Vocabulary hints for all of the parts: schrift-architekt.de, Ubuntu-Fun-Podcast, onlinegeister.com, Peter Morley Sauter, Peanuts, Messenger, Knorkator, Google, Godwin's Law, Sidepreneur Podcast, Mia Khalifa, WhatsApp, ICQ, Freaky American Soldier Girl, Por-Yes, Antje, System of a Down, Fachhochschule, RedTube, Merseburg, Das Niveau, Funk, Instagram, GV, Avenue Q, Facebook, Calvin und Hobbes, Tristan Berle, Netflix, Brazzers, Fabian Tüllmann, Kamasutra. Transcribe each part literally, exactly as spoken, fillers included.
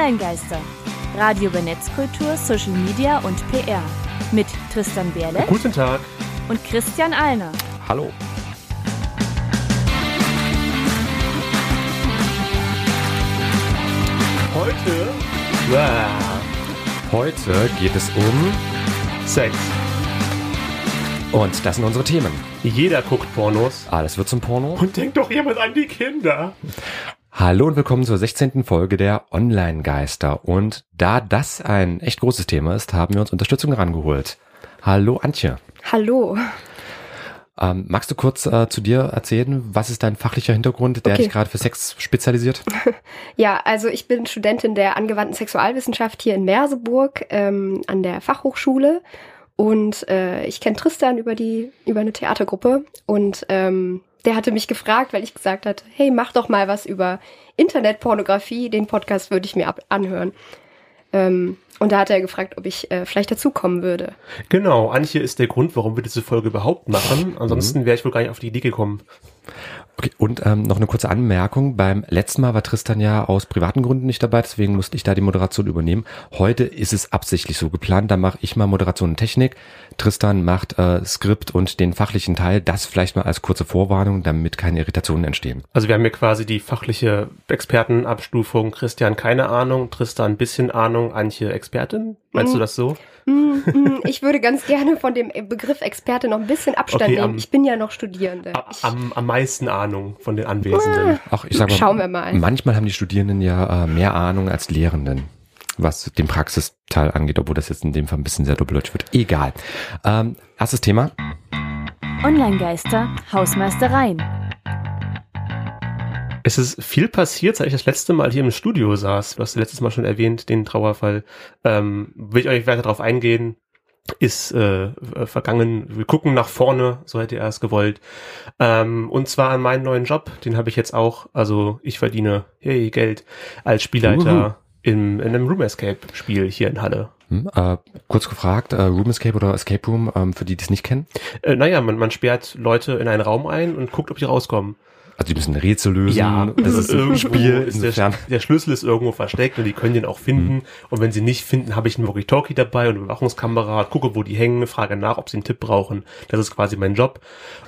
Online-Geister. Radio über Netzkultur, Social Media und P R. Mit Tristan Berle. Guten Tag. Und Christian Alner. Hallo. Heute, wow. Heute geht es um Sex. Und das sind unsere Themen. Jeder guckt Pornos. Alles wird zum Porno. Und denkt doch jemand an die Kinder. Hallo und willkommen zur sechzehnten Folge der Online-Geister. Und da das ein echt großes Thema ist, haben wir uns Unterstützung rangeholt. Hallo Antje. Hallo. Ähm, magst du kurz äh, zu dir erzählen, was ist dein fachlicher Hintergrund, der okay. dich gerade für Sex spezialisiert? Ja, also ich bin Studentin der angewandten Sexualwissenschaft hier in Merseburg ähm, an der Fachhochschule. Und äh, ich kenne Tristan über die über eine Theatergruppe und ähm, der hatte mich gefragt, weil ich gesagt hatte, hey, mach doch mal was über Internetpornografie, den Podcast würde ich mir ab- anhören. Ähm, und da hat er gefragt, ob ich äh, vielleicht dazukommen würde. Genau, Antje ist der Grund, warum wir diese Folge überhaupt machen. Ansonsten wäre ich wohl gar nicht auf die Idee gekommen. Okay, und ähm, noch eine kurze Anmerkung. Beim letzten Mal war Tristan ja aus privaten Gründen nicht dabei, deswegen musste ich da die Moderation übernehmen. Heute ist es absichtlich so geplant, da mache ich mal Moderation und Technik. Tristan macht äh, Skript und den fachlichen Teil, das vielleicht mal als kurze Vorwarnung, damit keine Irritationen entstehen. Also wir haben hier quasi die fachliche Expertenabstufung. Christian keine Ahnung, Tristan ein bisschen Ahnung, Antje Expertin. Meinst mm. du das so? Mm, mm, ich würde ganz gerne von dem Begriff Experte noch ein bisschen Abstand okay, nehmen. Am, ich bin ja noch Studierende. Ich, am, am meisten Ahnung von den Anwesenden. Ach, ich sag mal, schauen wir mal. Manchmal haben die Studierenden ja äh, mehr Ahnung als Lehrenden, was den Praxisteil angeht, obwohl das jetzt in dem Fall ein bisschen sehr doppeldeutsch wird. Egal. Ähm, erstes Thema. Online-Geister, Hausmeistereien. Es ist viel passiert, seit ich das letzte Mal hier im Studio saß. Du hast letztes Mal schon erwähnt, den Trauerfall. Ähm, will ich euch weiter darauf eingehen. Ist äh, vergangen. Wir gucken nach vorne, so hätte er es gewollt. Ähm, und zwar an meinen neuen Job. Den habe ich jetzt auch. Also ich verdiene hey, Geld als Spielleiter im, in einem Room Escape-Spiel hier in Halle. Hm, äh, kurz gefragt, äh, Room Escape oder Escape Room, ähm, für die, die es nicht kennen? Äh, naja, man, man sperrt Leute in einen Raum ein und guckt, ob die rauskommen. Also die müssen Rätsel lösen. Ja, das ist ein Spiel. Ist der, der Schlüssel ist irgendwo versteckt und die können den auch finden. Mhm. Und wenn sie nicht finden, habe ich einen Walkie-Talkie dabei und eine Überwachungskamera, gucke, wo die hängen, frage nach, ob sie einen Tipp brauchen. Das ist quasi mein Job.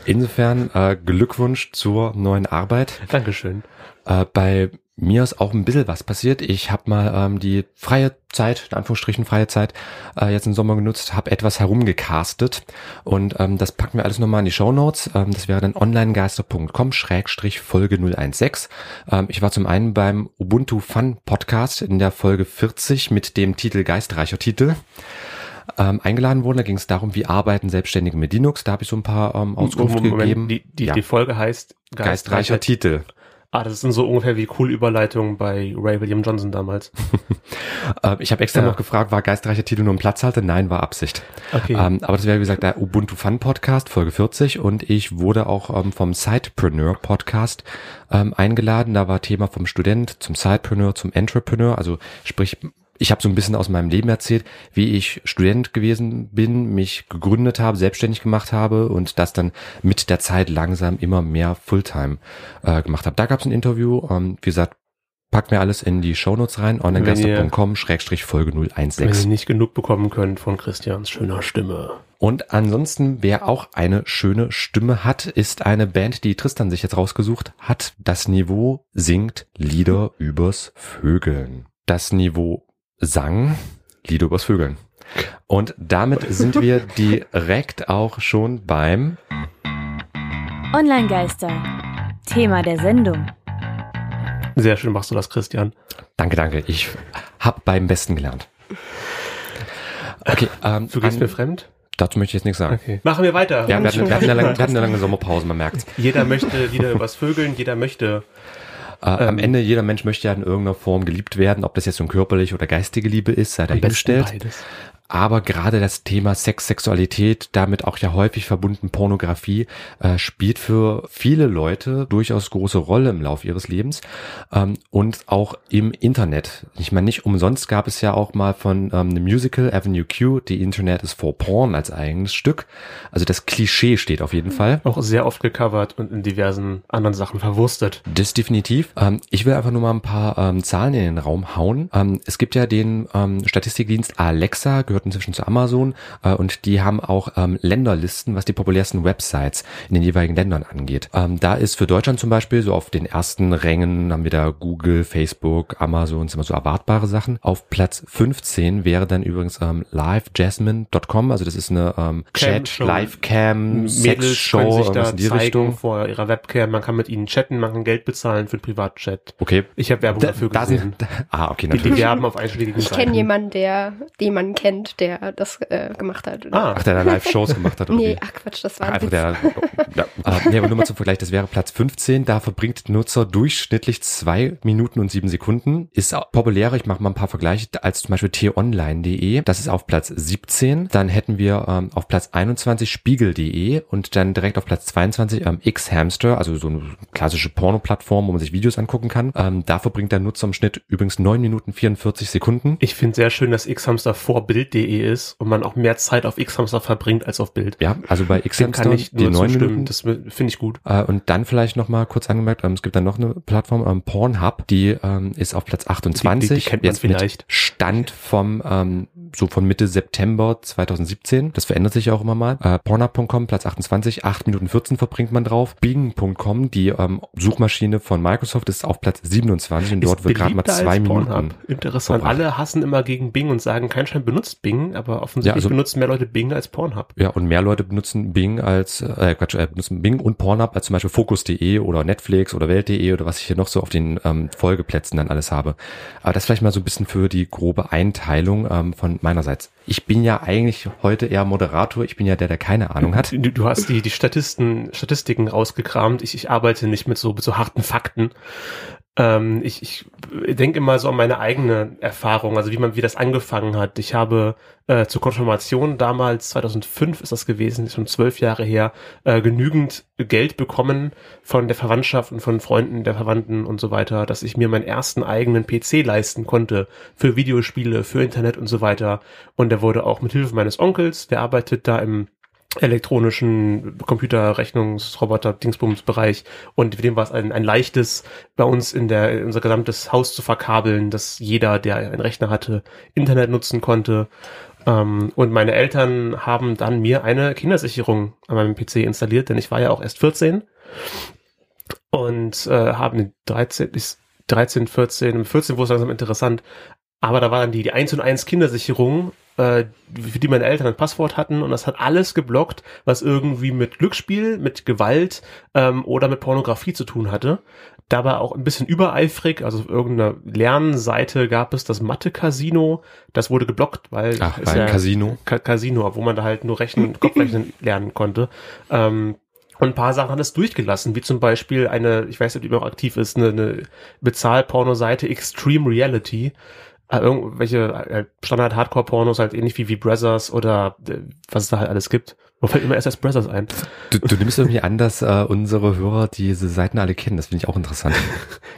Insofern äh, Glückwunsch zur neuen Arbeit. Dankeschön. Äh, bei mir ist auch ein bisschen was passiert. Ich habe mal ähm, die freie Zeit, in Anführungsstrichen freie Zeit, äh, jetzt im Sommer genutzt, habe etwas herumgecastet und ähm, das packen wir alles nochmal in die Shownotes. Ähm, das wäre dann onlinegeister punkt com schrägstrich Folge null sechzehn. Ähm, ich war zum einen beim Ubuntu-Fun-Podcast in der Folge vierzig mit dem Titel Geistreicher Titel. Ähm, eingeladen wurden. Da ging es darum, wie arbeiten Selbstständige mit Linux. Da habe ich so ein paar ähm, Auskünfte gegeben. Die, die, ja. die Folge heißt Geistreicher, Geistreicher Titel. Ah, das sind so ungefähr wie cool Überleitungen bei Ray William Johnson damals. äh, ich habe extra ja. noch gefragt, war geistreicher Titel nur ein Platzhalter? Nein, war Absicht. Okay. Ähm, aber das wäre, wie gesagt, der Ubuntu-Fun-Podcast, Folge vierzig. Und ich wurde auch ähm, vom Sidepreneur Podcast ähm, eingeladen. Da war Thema vom Student zum Sidepreneur, zum Entrepreneur. Also sprich, ich habe so ein bisschen aus meinem Leben erzählt, wie ich Student gewesen bin, mich gegründet habe, selbstständig gemacht habe und das dann mit der Zeit langsam immer mehr Fulltime äh, gemacht habe. Da gab es ein Interview, ähm, wie gesagt, packt mir alles in die Shownotes rein, onlinegeister punkt com schrägstrich Folge null sechzehn. Wenn ihr nicht genug bekommen könnt von Christians schöner Stimme. Und ansonsten, wer auch eine schöne Stimme hat, ist eine Band, die Tristan sich jetzt rausgesucht hat. Das Niveau singt Lieder übers Vögeln. Das Niveau sang Lieder übers Vögeln. Und damit sind wir direkt auch schon beim Online-Geister, Thema der Sendung. Sehr schön machst du das, Christian. Danke, danke. Ich habe beim Besten gelernt. Okay, ähm, du gehst an, mir fremd? Dazu möchte ich jetzt nichts sagen. Okay. Machen wir weiter. Ja, wir hatten, wir hatten eine lange, eine lange Sommerpause, man merkt's. Jeder möchte Lieder übers Vögeln, jeder möchte... Äh, ähm, am Ende, jeder Mensch möchte ja in irgendeiner Form geliebt werden, ob das jetzt so körperlich oder geistige Liebe ist, sei dahingestellt. aber gerade das Thema Sex, Sexualität, damit auch ja häufig verbunden Pornografie, äh, spielt für viele Leute durchaus große Rolle im Lauf ihres Lebens ähm, und auch im Internet. Ich meine, nicht umsonst gab es ja auch mal von ähm, einem Musical, Avenue Q, The Internet is for Porn als eigenes Stück. Also das Klischee steht auf jeden Fall. Auch sehr oft gecovert und in diversen anderen Sachen verwurstet. Das definitiv. Ähm, ich will einfach nur mal ein paar ähm, Zahlen in den Raum hauen. Ähm, es gibt ja den ähm, Statistikdienst Alexa, gehört inzwischen zu Amazon, äh, und die haben auch ähm, Länderlisten, was die populärsten Websites in den jeweiligen Ländern angeht. Ähm, da ist für Deutschland zum Beispiel so auf den ersten Rängen haben wir da Google, Facebook, Amazon, sind immer so erwartbare Sachen. Auf Platz fünfzehn wäre dann übrigens ähm, live jasmin punkt com, also das ist eine ähm, Chat, Live-Cam, Sexshow, irgendwas in die Richtung. Vor ihrer Webcam, man kann mit ihnen chatten, man kann Geld bezahlen für den Privatchat. Okay. Ich habe Werbung da, dafür da gesehen. Sind, ah, okay, natürlich. Die Werben auf einschlägigen Seiten. Ich kenne jemanden, der jemanden kennt, der das äh, gemacht hat. Oder? Ah. Ach, der da Live-Shows gemacht hat. Okay. Nee, ach Quatsch, das war ein einfach der, ja. äh, nee, aber nur mal zum Vergleich, das wäre Platz fünfzehn, da verbringt Nutzer durchschnittlich zwei Minuten und sieben Sekunden. Ist populärer, ich mache mal ein paar Vergleiche, als zum Beispiel t online punkt de, das ist auf Platz siebzehn. Dann hätten wir ähm, auf Platz einundzwanzig spiegel punkt de und dann direkt auf Platz zweiundzwanzig ähm, X-Hamster, also so eine klassische Porno-Plattform, wo man sich Videos angucken kann. Ähm, da verbringt der Nutzer im Schnitt übrigens neun Minuten vierundvierzig Sekunden. Ich finde sehr schön, dass X-Hamster vor bild punkt de ist und man auch mehr Zeit auf X-Hamster verbringt als auf Bild. Ja, also bei X-Hamster kann ich die neun Minuten. Das finde ich gut. Äh, und dann vielleicht nochmal kurz angemerkt, ähm, es gibt dann noch eine Plattform, ähm, Pornhub, die ähm, ist auf Platz achtundzwanzig. Die, die, die kennt man vielleicht. Stand vom, ähm, so von Mitte September zweitausendsiebzehn. Das verändert sich ja auch immer mal. Äh, Pornhub punkt com, Platz achtundzwanzig, acht Minuten vierzehn verbringt man drauf. Bing punkt com, die ähm, Suchmaschine von Microsoft, ist auf Platz siebenundzwanzig und ist dort wird gerade mal zwei Minuten Pornhub. Interessant. Verbracht. Alle hassen immer gegen Bing und sagen, kein Schein benutzt Bing, aber offensichtlich ja, also, benutzen mehr Leute Bing als Pornhub. Ja, und mehr Leute benutzen Bing als, äh, Quatsch, äh, benutzen Bing und Pornhub als zum Beispiel Focus punkt de oder Netflix oder Welt punkt de oder was ich hier noch so auf den ähm, Folgeplätzen dann alles habe. Aber das vielleicht mal so ein bisschen für die grobe Einteilung ähm, von meinerseits. Ich bin ja eigentlich heute eher Moderator, ich bin ja der, der keine Ahnung hat. Du, du hast die, die Statisten, Statistiken rausgekramt, ich, ich arbeite nicht mit so, mit so harten Fakten. Ähm, ich ich denke immer so an meine eigene Erfahrung, also wie man wie das angefangen hat. Ich habe äh, zur Konfirmation damals, zweitausendfünf ist das gewesen, ist schon zwölf Jahre her, äh, genügend Geld bekommen von der Verwandtschaft und von Freunden der Verwandten und so weiter, dass ich mir meinen ersten eigenen P C leisten konnte für Videospiele, für Internet und so weiter. Und der wurde auch mit Hilfe meines Onkels, der arbeitet da im elektronischen Computerrechnungsroboter-Dingsbums-Bereich und dem war es ein, ein leichtes, bei uns in der unser gesamtes Haus zu verkabeln, dass jeder, der einen Rechner hatte, Internet nutzen konnte. Um, und meine Eltern haben dann mir eine Kindersicherung an meinem P C installiert, denn ich war ja auch erst vierzehn und äh, haben dreizehn, vierzehn, wo es langsam interessant, aber da war dann die, die eins und eins Kindersicherung, für die meine Eltern ein Passwort hatten und das hat alles geblockt, was irgendwie mit Glücksspiel, mit Gewalt ähm, oder mit Pornografie zu tun hatte. Dabei auch ein bisschen übereifrig, also auf irgendeiner Lernseite gab es das Mathe-Casino, das wurde geblockt, weil Ach, ist ja Casino. Ka- Casino, wo man da halt nur Rechnen und Kopfrechnen lernen konnte. Ähm, Und ein paar Sachen hat es durchgelassen, wie zum Beispiel eine, ich weiß nicht, ob die noch aktiv ist, eine, eine Bezahl-Porno-Seite Extreme Reality, irgendwelche Standard-Hardcore-Pornos, halt ähnlich wie, wie Brazzers oder was es da halt alles gibt. Wo fällt immer erst das Brazzers ein? Du, du nimmst irgendwie an, dass äh, unsere Hörer diese Seiten alle kennen. Das finde ich auch interessant.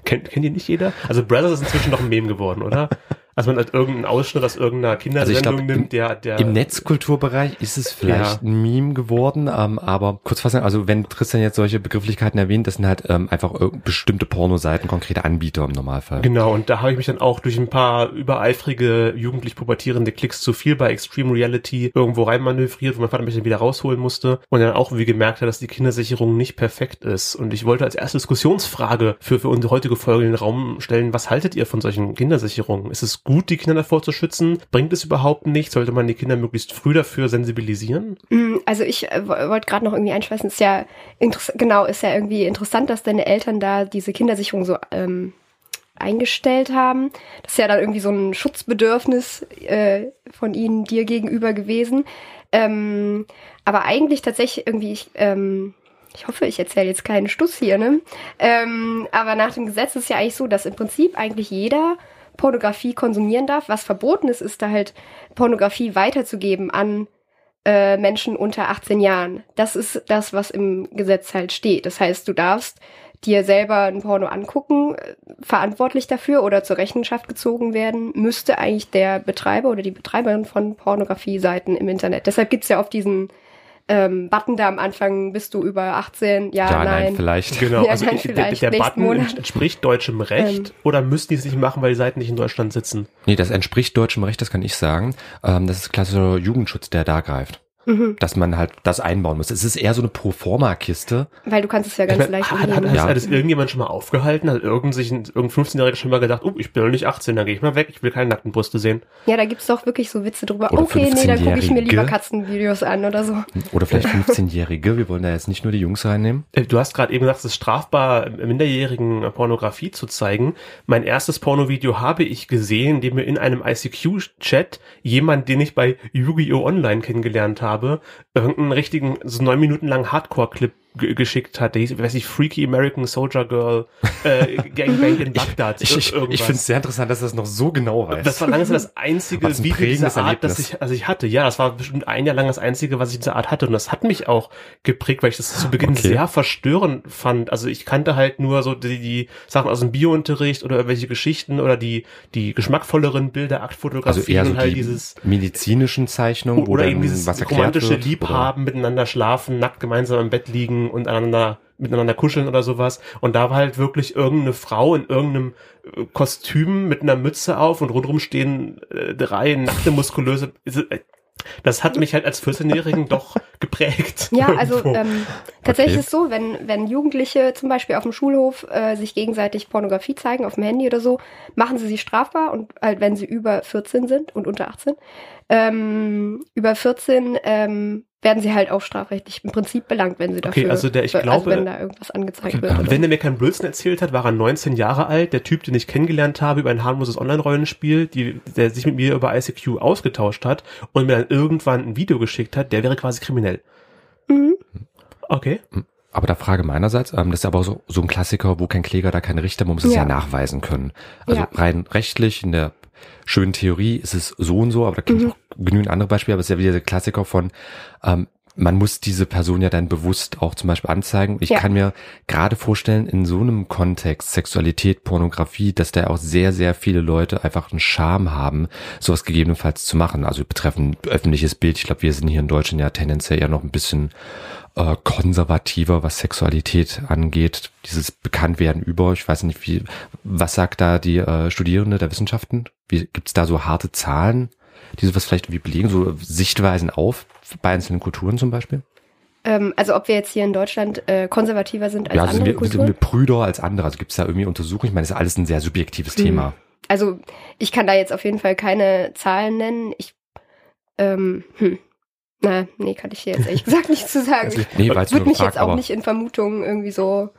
Kennt, kennt die nicht jeder? Also Brazzers ist inzwischen doch ein Meme geworden, oder? Also man hat irgendeinen Ausschnitt aus irgendeiner Kindersendung also glaub, nimmt, der... der im Netzkulturbereich ist es vielleicht ja. ein Meme geworden, ähm, aber kurz fassen, also wenn Tristan jetzt solche Begrifflichkeiten erwähnt, das sind halt ähm, einfach bestimmte Pornoseiten, konkrete Anbieter im Normalfall. Genau, und da habe ich mich dann auch durch ein paar übereifrige, jugendlich pubertierende Klicks zu viel bei Extreme Reality irgendwo reinmanövriert, wo mein Vater mich dann wieder rausholen musste und dann auch wie gemerkt hat, dass die Kindersicherung nicht perfekt ist. Und ich wollte als erste Diskussionsfrage für, für unsere heutige Folge in den Raum stellen, was haltet ihr von solchen Kindersicherungen? Ist es gut, die Kinder davor zu schützen? Bringt es überhaupt nichts? Sollte man die Kinder möglichst früh dafür sensibilisieren? Also ich äh, wollte gerade noch irgendwie einschmeißen, ist ja inter- genau, ist ja irgendwie interessant, dass deine Eltern da diese Kindersicherung so ähm, eingestellt haben. Das ist ja dann irgendwie so ein Schutzbedürfnis äh, von ihnen dir gegenüber gewesen. Ähm, aber eigentlich tatsächlich irgendwie, ich, ähm, ich hoffe, ich erzähle jetzt keinen Stuss hier, ne? Ähm, aber nach dem Gesetz ist ja eigentlich so, dass im Prinzip eigentlich jeder Pornografie konsumieren darf. Was verboten ist, ist da halt Pornografie weiterzugeben an äh, Menschen unter achtzehn Jahren. Das ist das, was im Gesetz halt steht. Das heißt, du darfst dir selber ein Porno angucken, verantwortlich dafür oder zur Rechenschaft gezogen werden, müsste eigentlich der Betreiber oder die Betreiberin von Pornografie-Seiten im Internet. Deshalb gibt's ja auf diesen ähm, Button da am Anfang, bist du über achtzehn? Ja, ja nein. nein, vielleicht. Genau, ja, also nein, vielleicht. Der, der Button Monat. entspricht deutschem Recht ähm. oder müssen die es nicht machen, weil die Seiten nicht in Deutschland sitzen? Nee, das entspricht deutschem Recht, das kann ich sagen. Ähm, das ist klassischer Jugendschutz, der da greift. Mhm. Dass man halt das einbauen muss. Es ist eher so eine Proforma-Kiste. Weil du kannst es ja ganz meine, leicht umgehen. Hat, hat, ja. hat das irgendjemand schon mal aufgehalten? Hat irgendein, sich, irgendein fünfzehnjähriger schon mal gedacht, oh, ich bin noch nicht achtzehn, dann gehe ich mal weg, ich will keine nackten Brüste sehen. Ja, da gibt's doch wirklich so Witze drüber. Oder okay, nee, dann gucke ich mir lieber Katzenvideos an oder so. Oder vielleicht fünfzehnjährige, wir wollen da jetzt nicht nur die Jungs reinnehmen. Du hast gerade eben gesagt, es ist strafbar, minderjährigen Pornografie zu zeigen. Mein erstes Pornovideo habe ich gesehen, indem mir in einem I C Q-Chat jemand, den ich bei Yu-Gi-Oh! Online kennengelernt habe, habe, irgendeinen richtigen, so neun Minuten langen Hardcore-Clip g- geschickt hat. Der hieß, weiß ich, Freaky American Soldier Girl äh, Gangbang in Bagdad. Ich, ich, ich finde es sehr interessant, dass das noch so genau weiß. Das war langsam das einzige ein Video dieser Art, das ich, also ich hatte. Ja, das war bestimmt ein Jahr lang das einzige, was ich dieser Art hatte. Und das hat mich auch geprägt, weil ich das zu Beginn okay. sehr verstörend fand. Also ich kannte halt nur so die, die Sachen aus dem Biounterricht oder irgendwelche Geschichten oder die, die geschmackvolleren Bilder, Aktfotografien. Also eher so halt die dieses, medizinischen Zeichnungen oder eben dieses was romantische wird, Liebhaben, oder? Miteinander schlafen, nackt gemeinsam im Bett liegen und einander, miteinander kuscheln oder sowas. Und da war halt wirklich irgendeine Frau in irgendeinem Kostüm mit einer Mütze auf und rundherum stehen äh, drei nackte, muskulöse... Äh, das hat mich halt als vierzehnjährigen doch geprägt. Ja, irgendwo. also ähm, tatsächlich okay. ist es so, wenn, wenn Jugendliche zum Beispiel auf dem Schulhof äh, sich gegenseitig Pornografie zeigen, auf dem Handy oder so, machen sie sie strafbar und halt, wenn sie über vierzehn sind und unter achtzehn, ähm, über vierzehn ähm, werden sie halt auch strafrechtlich im Prinzip belangt, wenn sie dafür, okay, also der, ich glaube, also wenn da irgendwas angezeigt okay, wird. Oder? Wenn der mir keinen Blödsinn erzählt hat, war er neunzehn Jahre alt, der Typ, den ich kennengelernt habe über ein harmloses Online-Rollenspiel, die, der sich mit mir über I C Q ausgetauscht hat und mir dann irgendwann ein Video geschickt hat, der wäre quasi kriminell. Mhm. Okay. Aber da Frage meinerseits, ähm, das ist aber so, so ein Klassiker, wo kein Kläger, da kein Richter, man muss ja. es ja nachweisen können. Also ja. rein rechtlich in der schönen Theorie ist es so und so, aber da kenne ich mhm. auch genügend andere Beispiele, aber es ist ja wieder der Klassiker von, ähm, man muss diese Person ja dann bewusst auch zum Beispiel anzeigen. Ich ja. kann mir gerade vorstellen, in so einem Kontext, Sexualität, Pornografie, dass da auch sehr, sehr viele Leute einfach einen Charme haben, sowas gegebenenfalls zu machen. Also betreffend öffentliches Bild, ich glaube, wir sind hier in Deutschland ja tendenziell ja noch ein bisschen äh, konservativer, was Sexualität angeht. Dieses Bekanntwerden über, ich weiß nicht, wie, was sagt da die äh, Studierende der Wissenschaften? Wie, gibt's da so harte Zahlen, die sowas vielleicht irgendwie belegen, so Sichtweisen auf bei einzelnen Kulturen zum Beispiel? Ähm, also ob wir jetzt hier in Deutschland äh, konservativer sind als ja, also andere sind wir, Kulturen? Ja, sind wir prüder als andere. Also gibt es da irgendwie Untersuchungen? Ich meine, das ist alles ein sehr subjektives hm. Thema. Also ich kann da jetzt auf jeden Fall keine Zahlen nennen. Ich, ähm, hm. Na, nee, kann ich hier jetzt ehrlich gesagt nichts zu sagen. Also, nee, ich würde mich frag, jetzt auch nicht in Vermutungen irgendwie so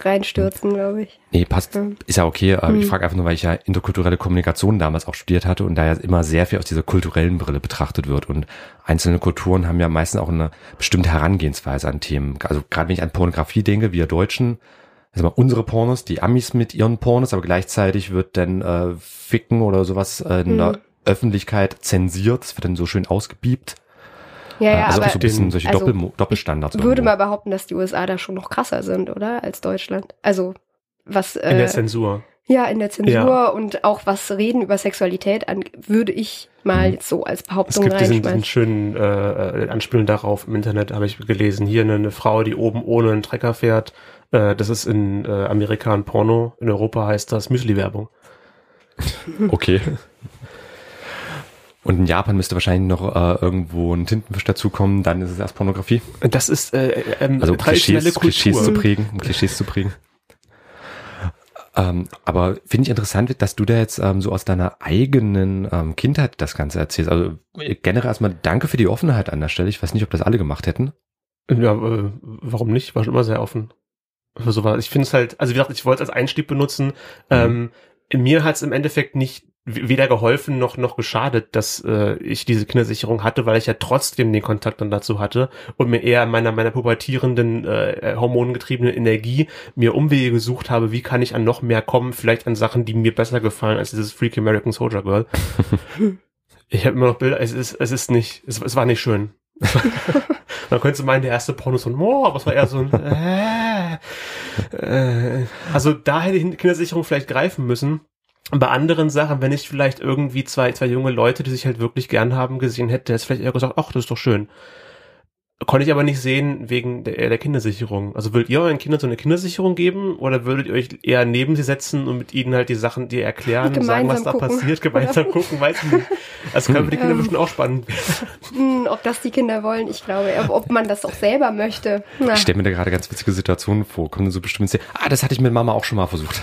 reinstürzen, glaube ich. Nee, passt. Ja. Ist ja okay. Hm. Ich frage einfach nur, weil ich ja interkulturelle Kommunikation damals auch studiert hatte und da ja immer sehr viel aus dieser kulturellen Brille betrachtet wird. Und einzelne Kulturen haben ja meistens auch eine bestimmte Herangehensweise an Themen. Also gerade wenn ich an Pornografie denke, wir Deutschen, also mal unsere Pornos, die Amis mit ihren Pornos, aber gleichzeitig wird dann äh, Ficken oder sowas äh, in hm. der Öffentlichkeit zensiert. Das wird dann so schön ausgebiebt. Ja, ja, also aber auch so ein bisschen solche also Doppel- Doppelstandards. Ich würde irgendwo. mal behaupten, dass die U S A da schon noch krasser sind, oder? Als Deutschland. Also was äh, in der Zensur. Ja, in der Zensur ja. und auch was Reden über Sexualität an, würde ich mal mhm. so als Behauptung reinschmeißen. Es gibt diesen, diesen schönen äh, Anspielung darauf im Internet, habe ich gelesen. Hier eine, eine Frau, die oben ohne einen Trecker fährt. Äh, das ist in äh, Amerika ein Porno. In Europa heißt das Müsli-Werbung. Okay. Und in Japan müsste wahrscheinlich noch äh, irgendwo ein Tintenfisch dazukommen, dann ist es erst Pornografie. Das ist äh, ähm, also traditionelle Klischees, Kultur. Klischees zu prägen, um Klischees zu prägen. Ähm, aber finde ich interessant, dass du da jetzt ähm, so aus deiner eigenen ähm, Kindheit das Ganze erzählst. Also generell erstmal danke für die Offenheit an der Stelle. Ich weiß nicht, ob das alle gemacht hätten. Ja, äh, warum nicht? War schon immer sehr offen. Für sowas. Ich finde es halt, also wie gesagt, ich wollte es als Einstieg benutzen. Mhm. Ähm, mir hat es im Endeffekt nicht weder geholfen noch noch geschadet, dass äh, ich diese Kindersicherung hatte, weil ich ja trotzdem den Kontakt dann dazu hatte und mir eher meiner meiner pubertierenden, äh, hormongetriebenen Energie mir Umwege gesucht habe, wie kann ich an noch mehr kommen, vielleicht an Sachen, die mir besser gefallen als dieses Freaky American Soldier Girl. Ich habe immer noch Bilder, es ist es ist nicht, es, es war nicht schön. Man könnte meinen, der erste Porno so ein Moor, aber es war eher so ein äh, äh. Also da hätte ich Kindersicherung vielleicht greifen müssen. Bei anderen Sachen, wenn ich vielleicht irgendwie zwei zwei junge Leute, die sich halt wirklich gern haben, gesehen hätte, hätte es vielleicht eher gesagt, ach, das ist doch schön. Konnte ich aber nicht sehen wegen der, der Kindersicherung. Also würdet ihr euren Kindern so eine Kindersicherung geben oder würdet ihr euch eher neben sie setzen und mit ihnen halt die Sachen dir erklären und sagen, was da gucken. passiert, gemeinsam oder? gucken, weiß ich nicht. Das kann für die Kinder ähm, bestimmt auch spannend werden. Ob das die Kinder wollen, ich glaube, ob man das auch selber möchte. Na. Ich stelle mir da gerade ganz witzige Situationen vor. Kommen so bestimmt sehr, ah, das hatte ich mit Mama auch schon mal versucht.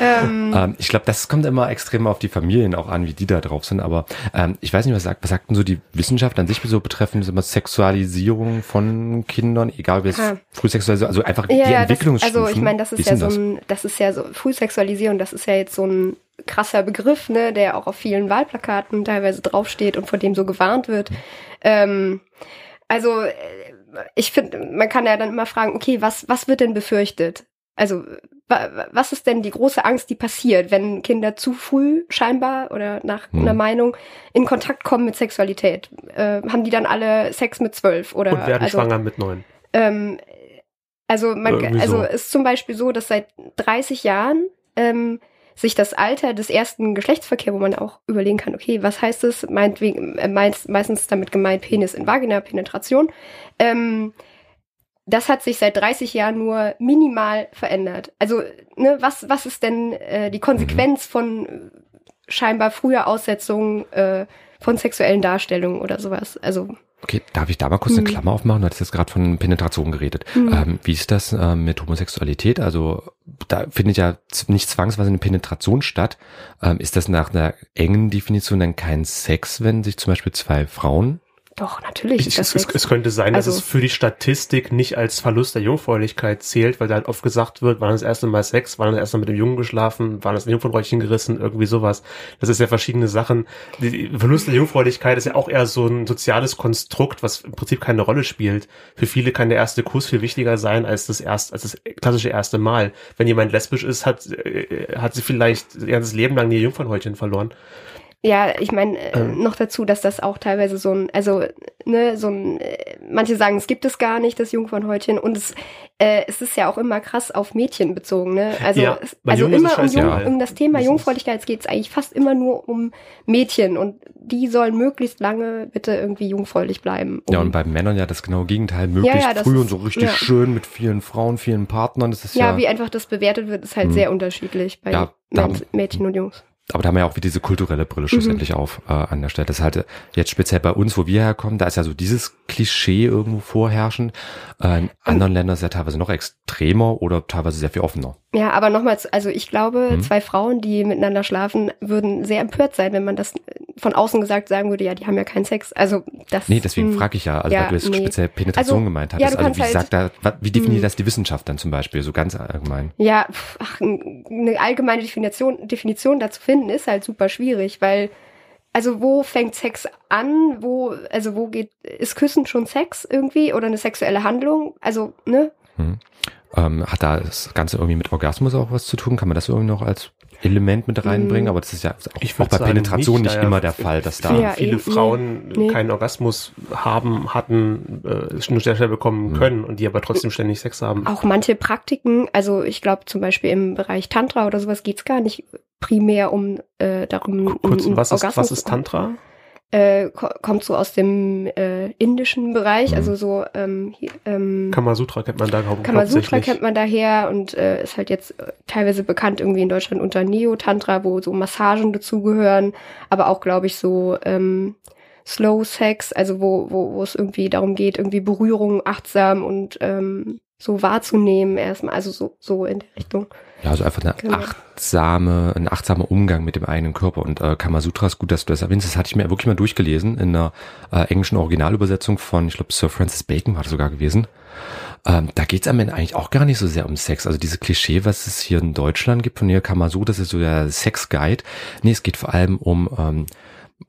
Ähm, ich glaube, das kommt immer extrem auf die Familien auch an, wie die da drauf sind, aber ähm, ich weiß nicht, was sagt, was sagt denn so die Wissenschaft an sich so betreffend, ist immer Sexualisierung von Kindern, egal wie es Frühsexualisierung, also einfach ja, die ja, Entwicklungsstufen. Das, also ich meine, das ist ja so ein, das ist ja so, Frühsexualisierung, das ist ja jetzt so ein krasser Begriff, ne, der auch auf vielen Wahlplakaten teilweise draufsteht und vor dem so gewarnt wird. Mhm. Ähm, also ich finde, man kann ja dann immer fragen, okay, was, was wird denn befürchtet? Also was ist denn die große Angst, die passiert, wenn Kinder zu früh scheinbar oder nach hm. einer Meinung in Kontakt kommen mit Sexualität? Äh, haben die dann alle Sex mit zwölf oder? Und werden also, schwanger mit neun. Ähm, also man, Irgendwie also so. Ist zum Beispiel so, dass seit dreißig Jahren ähm, sich das Alter des ersten Geschlechtsverkehrs, wo man auch überlegen kann, okay, was heißt es? Meinetwegen, äh, meist, meistens damit gemeint Penis in Vagina, Penetration. Ähm, Das hat sich seit dreißig Jahren nur minimal verändert. Also, ne, was, was ist denn äh, die Konsequenz von äh, scheinbar früher Aussetzungen äh, von sexuellen Darstellungen oder sowas? Also. Okay, darf ich da mal kurz hm. eine Klammer aufmachen? Du hattest jetzt gerade von Penetration geredet. Hm. Ähm, wie ist das äh, mit Homosexualität? Also, da findet ja z- nicht zwangsweise eine Penetration statt. Ähm, ist das nach einer engen Definition dann kein Sex, wenn sich zum Beispiel zwei Frauen Doch, natürlich. Ich, es, es könnte sein, dass also, es für die Statistik nicht als Verlust der Jungfräulichkeit zählt, weil da halt oft gesagt wird, wann das erste Mal Sex, wann das erste Mal mit dem Jungen geschlafen, wann das Jungfernräuchchen gerissen, irgendwie sowas. Das ist ja verschiedene Sachen. Die Verlust der Jungfräulichkeit ist ja auch eher so ein soziales Konstrukt, was im Prinzip keine Rolle spielt. Für viele kann der erste Kuss viel wichtiger sein als das erste, als das klassische erste Mal. Wenn jemand lesbisch ist, hat, hat sie vielleicht ihr ganzes Leben lang ihr Jungfernräuchchen verloren. Ja, ich meine, äh, ähm. noch dazu, dass das auch teilweise so ein, also, ne, so ein, äh, manche sagen, es gibt es gar nicht, das Jungfernhäutchen, und es, äh, es ist ja auch immer krass auf Mädchen bezogen, ne, also, ja, es, also immer um, Jung, um das Thema Jungfräulichkeit geht es eigentlich fast immer nur um Mädchen, und die sollen möglichst lange bitte irgendwie jungfräulich bleiben. Um ja, und bei Männern ja das genaue Gegenteil, möglichst ja, ja, früh ist, und so richtig ja. schön mit vielen Frauen, vielen Partnern, das ist ja. Ja, wie einfach das bewertet wird, ist halt mh. sehr unterschiedlich bei ja, Mädchen, Mädchen und Jungs. Aber da haben wir ja auch wieder diese kulturelle Brille schlussendlich mhm. auf äh, an der Stelle. Das ist halt jetzt speziell bei uns, wo wir herkommen, da ist ja so dieses Klischee irgendwo vorherrschend. Äh, in anderen mhm. Ländern ist ja teilweise noch extremer oder teilweise sehr viel offener. Ja, aber nochmals, also ich glaube, mhm. zwei Frauen, die miteinander schlafen, würden sehr empört sein, wenn man das von außen gesagt sagen würde, ja, die haben ja keinen Sex. Also das. Nee, deswegen frage ich ja, also ja, weil du jetzt nee. speziell Penetration also, gemeint hattest. Ja, also wie halt, sagt da, wie definiert mh. das die Wissenschaft dann zum Beispiel, so ganz allgemein? Ja, ach, eine allgemeine Definition, Definition dazu finden ist halt super schwierig, weil also wo fängt Sex an, wo also wo geht, ist Küssen schon Sex irgendwie oder eine sexuelle Handlung, also ne? Hm. Ähm, hat da das Ganze irgendwie mit Orgasmus auch was zu tun? Kann man das irgendwie noch als Element mit reinbringen? Aber das ist ja auch, auch bei sagen, Penetration nicht, nicht immer der Fall, dass da ja, viele eh, Frauen nee. keinen Orgasmus haben, hatten, äh, nur sehr schnell bekommen mhm. können und die aber trotzdem ständig Sex haben. Auch manche Praktiken, also ich glaube zum Beispiel im Bereich Tantra oder sowas geht es gar nicht primär um äh, darum, Kurz, um, um was Orgasmus. Ist, was ist Tantra? Äh, kommt so aus dem äh, indischen Bereich, mhm. also so ähm, hier, ähm, Kamasutra kennt man da hauptsächlich. Kamasutra kennt man daher und äh, ist halt jetzt teilweise bekannt irgendwie in Deutschland unter Neo-Tantra, wo so Massagen dazugehören, aber auch glaube ich so ähm, Slow Sex, also wo wo wo es irgendwie darum geht, irgendwie Berührung achtsam und ähm, so wahrzunehmen erstmal, also so so in der Richtung. Ja, also einfach eine genau. achtsame, ein achtsamer Umgang mit dem eigenen Körper. Und äh, Kamasutra ist gut, dass du das erwähnst. Das hatte ich mir wirklich mal durchgelesen in einer äh, englischen Originalübersetzung von, ich glaube, Sir Francis Bacon war das sogar gewesen. Ähm, da geht es am Ende eigentlich auch gar nicht so sehr um Sex. Also diese Klischee, was es hier in Deutschland gibt, von hier Kamasutra, das ist so der Sex-Guide. Nee, es geht vor allem um ähm,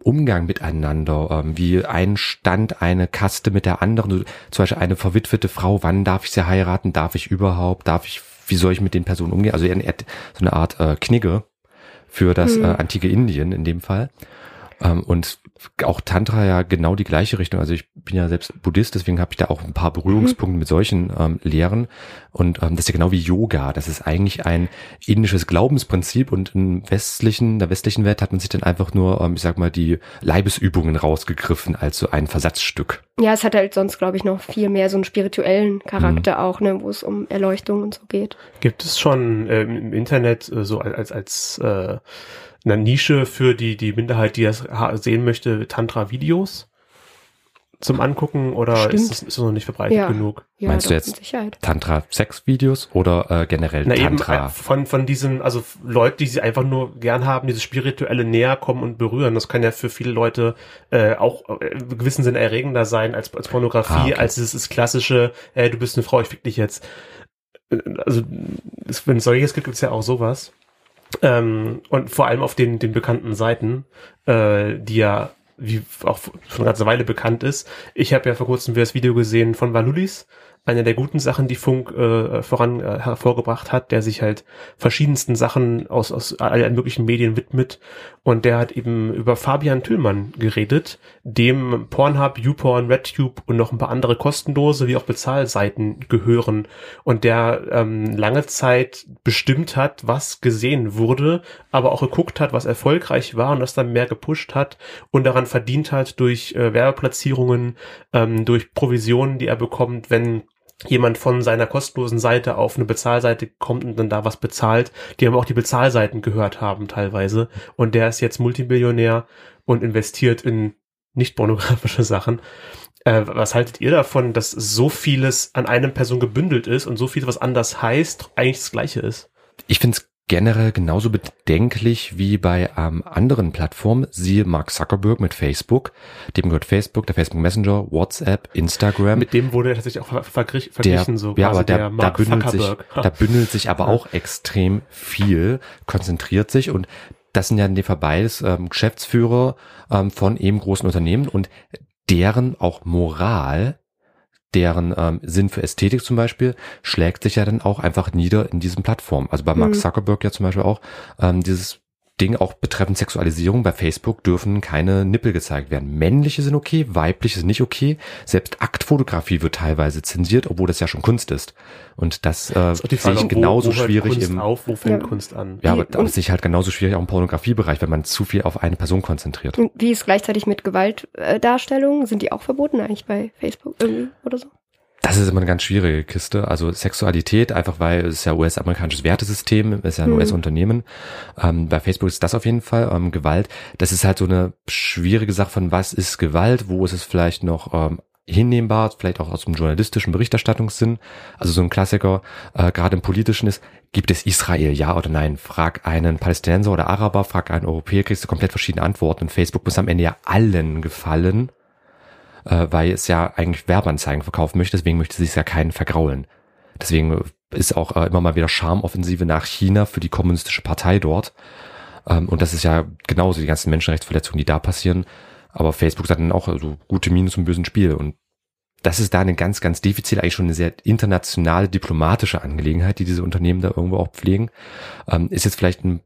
Umgang miteinander, ähm, wie ein Stand, eine Kaste mit der anderen. Zum Beispiel eine verwitwete Frau, wann darf ich sie heiraten, darf ich überhaupt, darf ich, wie soll ich mit den Personen umgehen? Also so eine Art äh, Knigge für das mhm. äh, antike Indien in dem Fall. Ähm, und auch Tantra ja genau die gleiche Richtung. Also ich bin ja selbst Buddhist, deswegen habe ich da auch ein paar Berührungspunkte mhm. mit solchen ähm, Lehren. Und ähm, das ist ja genau wie Yoga. Das ist eigentlich ein indisches Glaubensprinzip. Und im westlichen, der westlichen Welt hat man sich dann einfach nur, ähm, ich sag mal, die Leibesübungen rausgegriffen als so ein Versatzstück. Ja, es hat halt sonst, glaube ich, noch viel mehr so einen spirituellen Charakter mhm. auch, ne, wo es um Erleuchtung und so geht. Gibt es schon äh, im Internet äh, so als, als äh, eine Nische für die die Minderheit, die das sehen möchte, Tantra-Videos zum Angucken, oder Stimmt. ist es, ist es noch nicht verbreitet ja. genug? Ja, meinst du jetzt Tantra-Sex-Videos oder äh, generell Na Tantra? Eben von von diesem, also Leute, die sie einfach nur gern haben, dieses spirituelle Näherkommen und Berühren, das kann ja für viele Leute äh, auch im gewissen Sinne erregender sein als, als Pornografie, ah, okay. als dieses klassische, äh, du bist eine Frau, ich fick dich jetzt. Also wenn es solches gibt, gibt es ja auch sowas. Ähm, und vor allem auf den den bekannten Seiten, äh, die ja wie auch schon eine ganze Weile bekannt ist. Ich habe ja vor kurzem wieder das Video gesehen von Valulis, einer der guten Sachen, die Funk äh, voran äh, hervorgebracht hat, der sich halt verschiedensten Sachen aus aus allen möglichen Medien widmet, und der hat eben über Fabian Tüllmann geredet, dem Pornhub, YouPorn, RedTube und noch ein paar andere kostenlose wie auch Bezahlseiten gehören, und der ähm, lange Zeit bestimmt hat, was gesehen wurde, aber auch geguckt hat, was erfolgreich war und das dann mehr gepusht hat und daran verdient hat durch äh, Werbeplatzierungen, ähm, durch Provisionen, die er bekommt, wenn jemand von seiner kostenlosen Seite auf eine Bezahlseite kommt und dann da was bezahlt, die haben auch die Bezahlseiten gehört haben teilweise, und der ist jetzt Multimillionär und investiert in nicht pornografische Sachen. Äh, was haltet ihr davon, dass so vieles an einer Person gebündelt ist und so viel, was anders heißt, eigentlich das Gleiche ist? Ich finde es generell genauso bedenklich wie bei ähm, anderen Plattformen, siehe Mark Zuckerberg mit Facebook. Dem gehört Facebook, der Facebook Messenger, WhatsApp, Instagram. Mit dem wurde er tatsächlich auch verglichen, der, so ja, aber der, der Mark da bündelt sich, da bündelt sich aber auch extrem viel, konzentriert sich, und das sind ja in dem Fall beides ähm, Geschäftsführer ähm, von eben großen Unternehmen, und deren auch Moral, deren ähm, Sinn für Ästhetik zum Beispiel, schlägt sich ja dann auch einfach nieder in diesen Plattformen. Also bei Mark Zuckerberg ja zum Beispiel auch ähm, dieses Ding auch betreffend Sexualisierung. Bei Facebook dürfen keine Nippel gezeigt werden. Männliche sind okay, weibliche sind nicht okay. Selbst Aktfotografie wird teilweise zensiert, obwohl das ja schon Kunst ist. Und das, äh, das ist die Frage, sehe ich genauso wo, wo schwierig Kunst im... Auf, wo fängt ja. Kunst an? Ja, aber das sehe ich halt genauso schwierig auch im Pornografiebereich, wenn man zu viel auf eine Person konzentriert. Und wie ist gleichzeitig mit Gewaltdarstellungen? Sind die auch verboten eigentlich bei Facebook irgendwie oder so? Das ist immer eine ganz schwierige Kiste. Also Sexualität, einfach weil es ja U S-amerikanisches Wertesystem, ist ja ein mhm. U S-Unternehmen. Ähm, bei Facebook ist das auf jeden Fall. Ähm, Gewalt, das ist halt so eine schwierige Sache von, was ist Gewalt, wo ist es vielleicht noch ähm, hinnehmbar, vielleicht auch aus dem journalistischen Berichterstattungssinn. Also so ein Klassiker, äh, gerade im Politischen ist, gibt es Israel, ja oder nein? Frag einen Palästinenser oder Araber, frag einen Europäer, kriegst du komplett verschiedene Antworten. Und Facebook muss am Ende ja allen gefallen, weil es ja eigentlich Werbeanzeigen verkaufen möchte, deswegen möchte sie es ja keinen vergraulen. Deswegen ist auch immer mal wieder Charmoffensive nach China für die kommunistische Partei dort. Und das ist ja genauso die ganzen Menschenrechtsverletzungen, die da passieren. Aber Facebook hat dann auch so gute Minus im bösen Spiel. Und das ist da eine ganz, ganz diffizile, eigentlich schon eine sehr internationale, diplomatische Angelegenheit, die diese Unternehmen da irgendwo auch pflegen. Ist jetzt vielleicht ein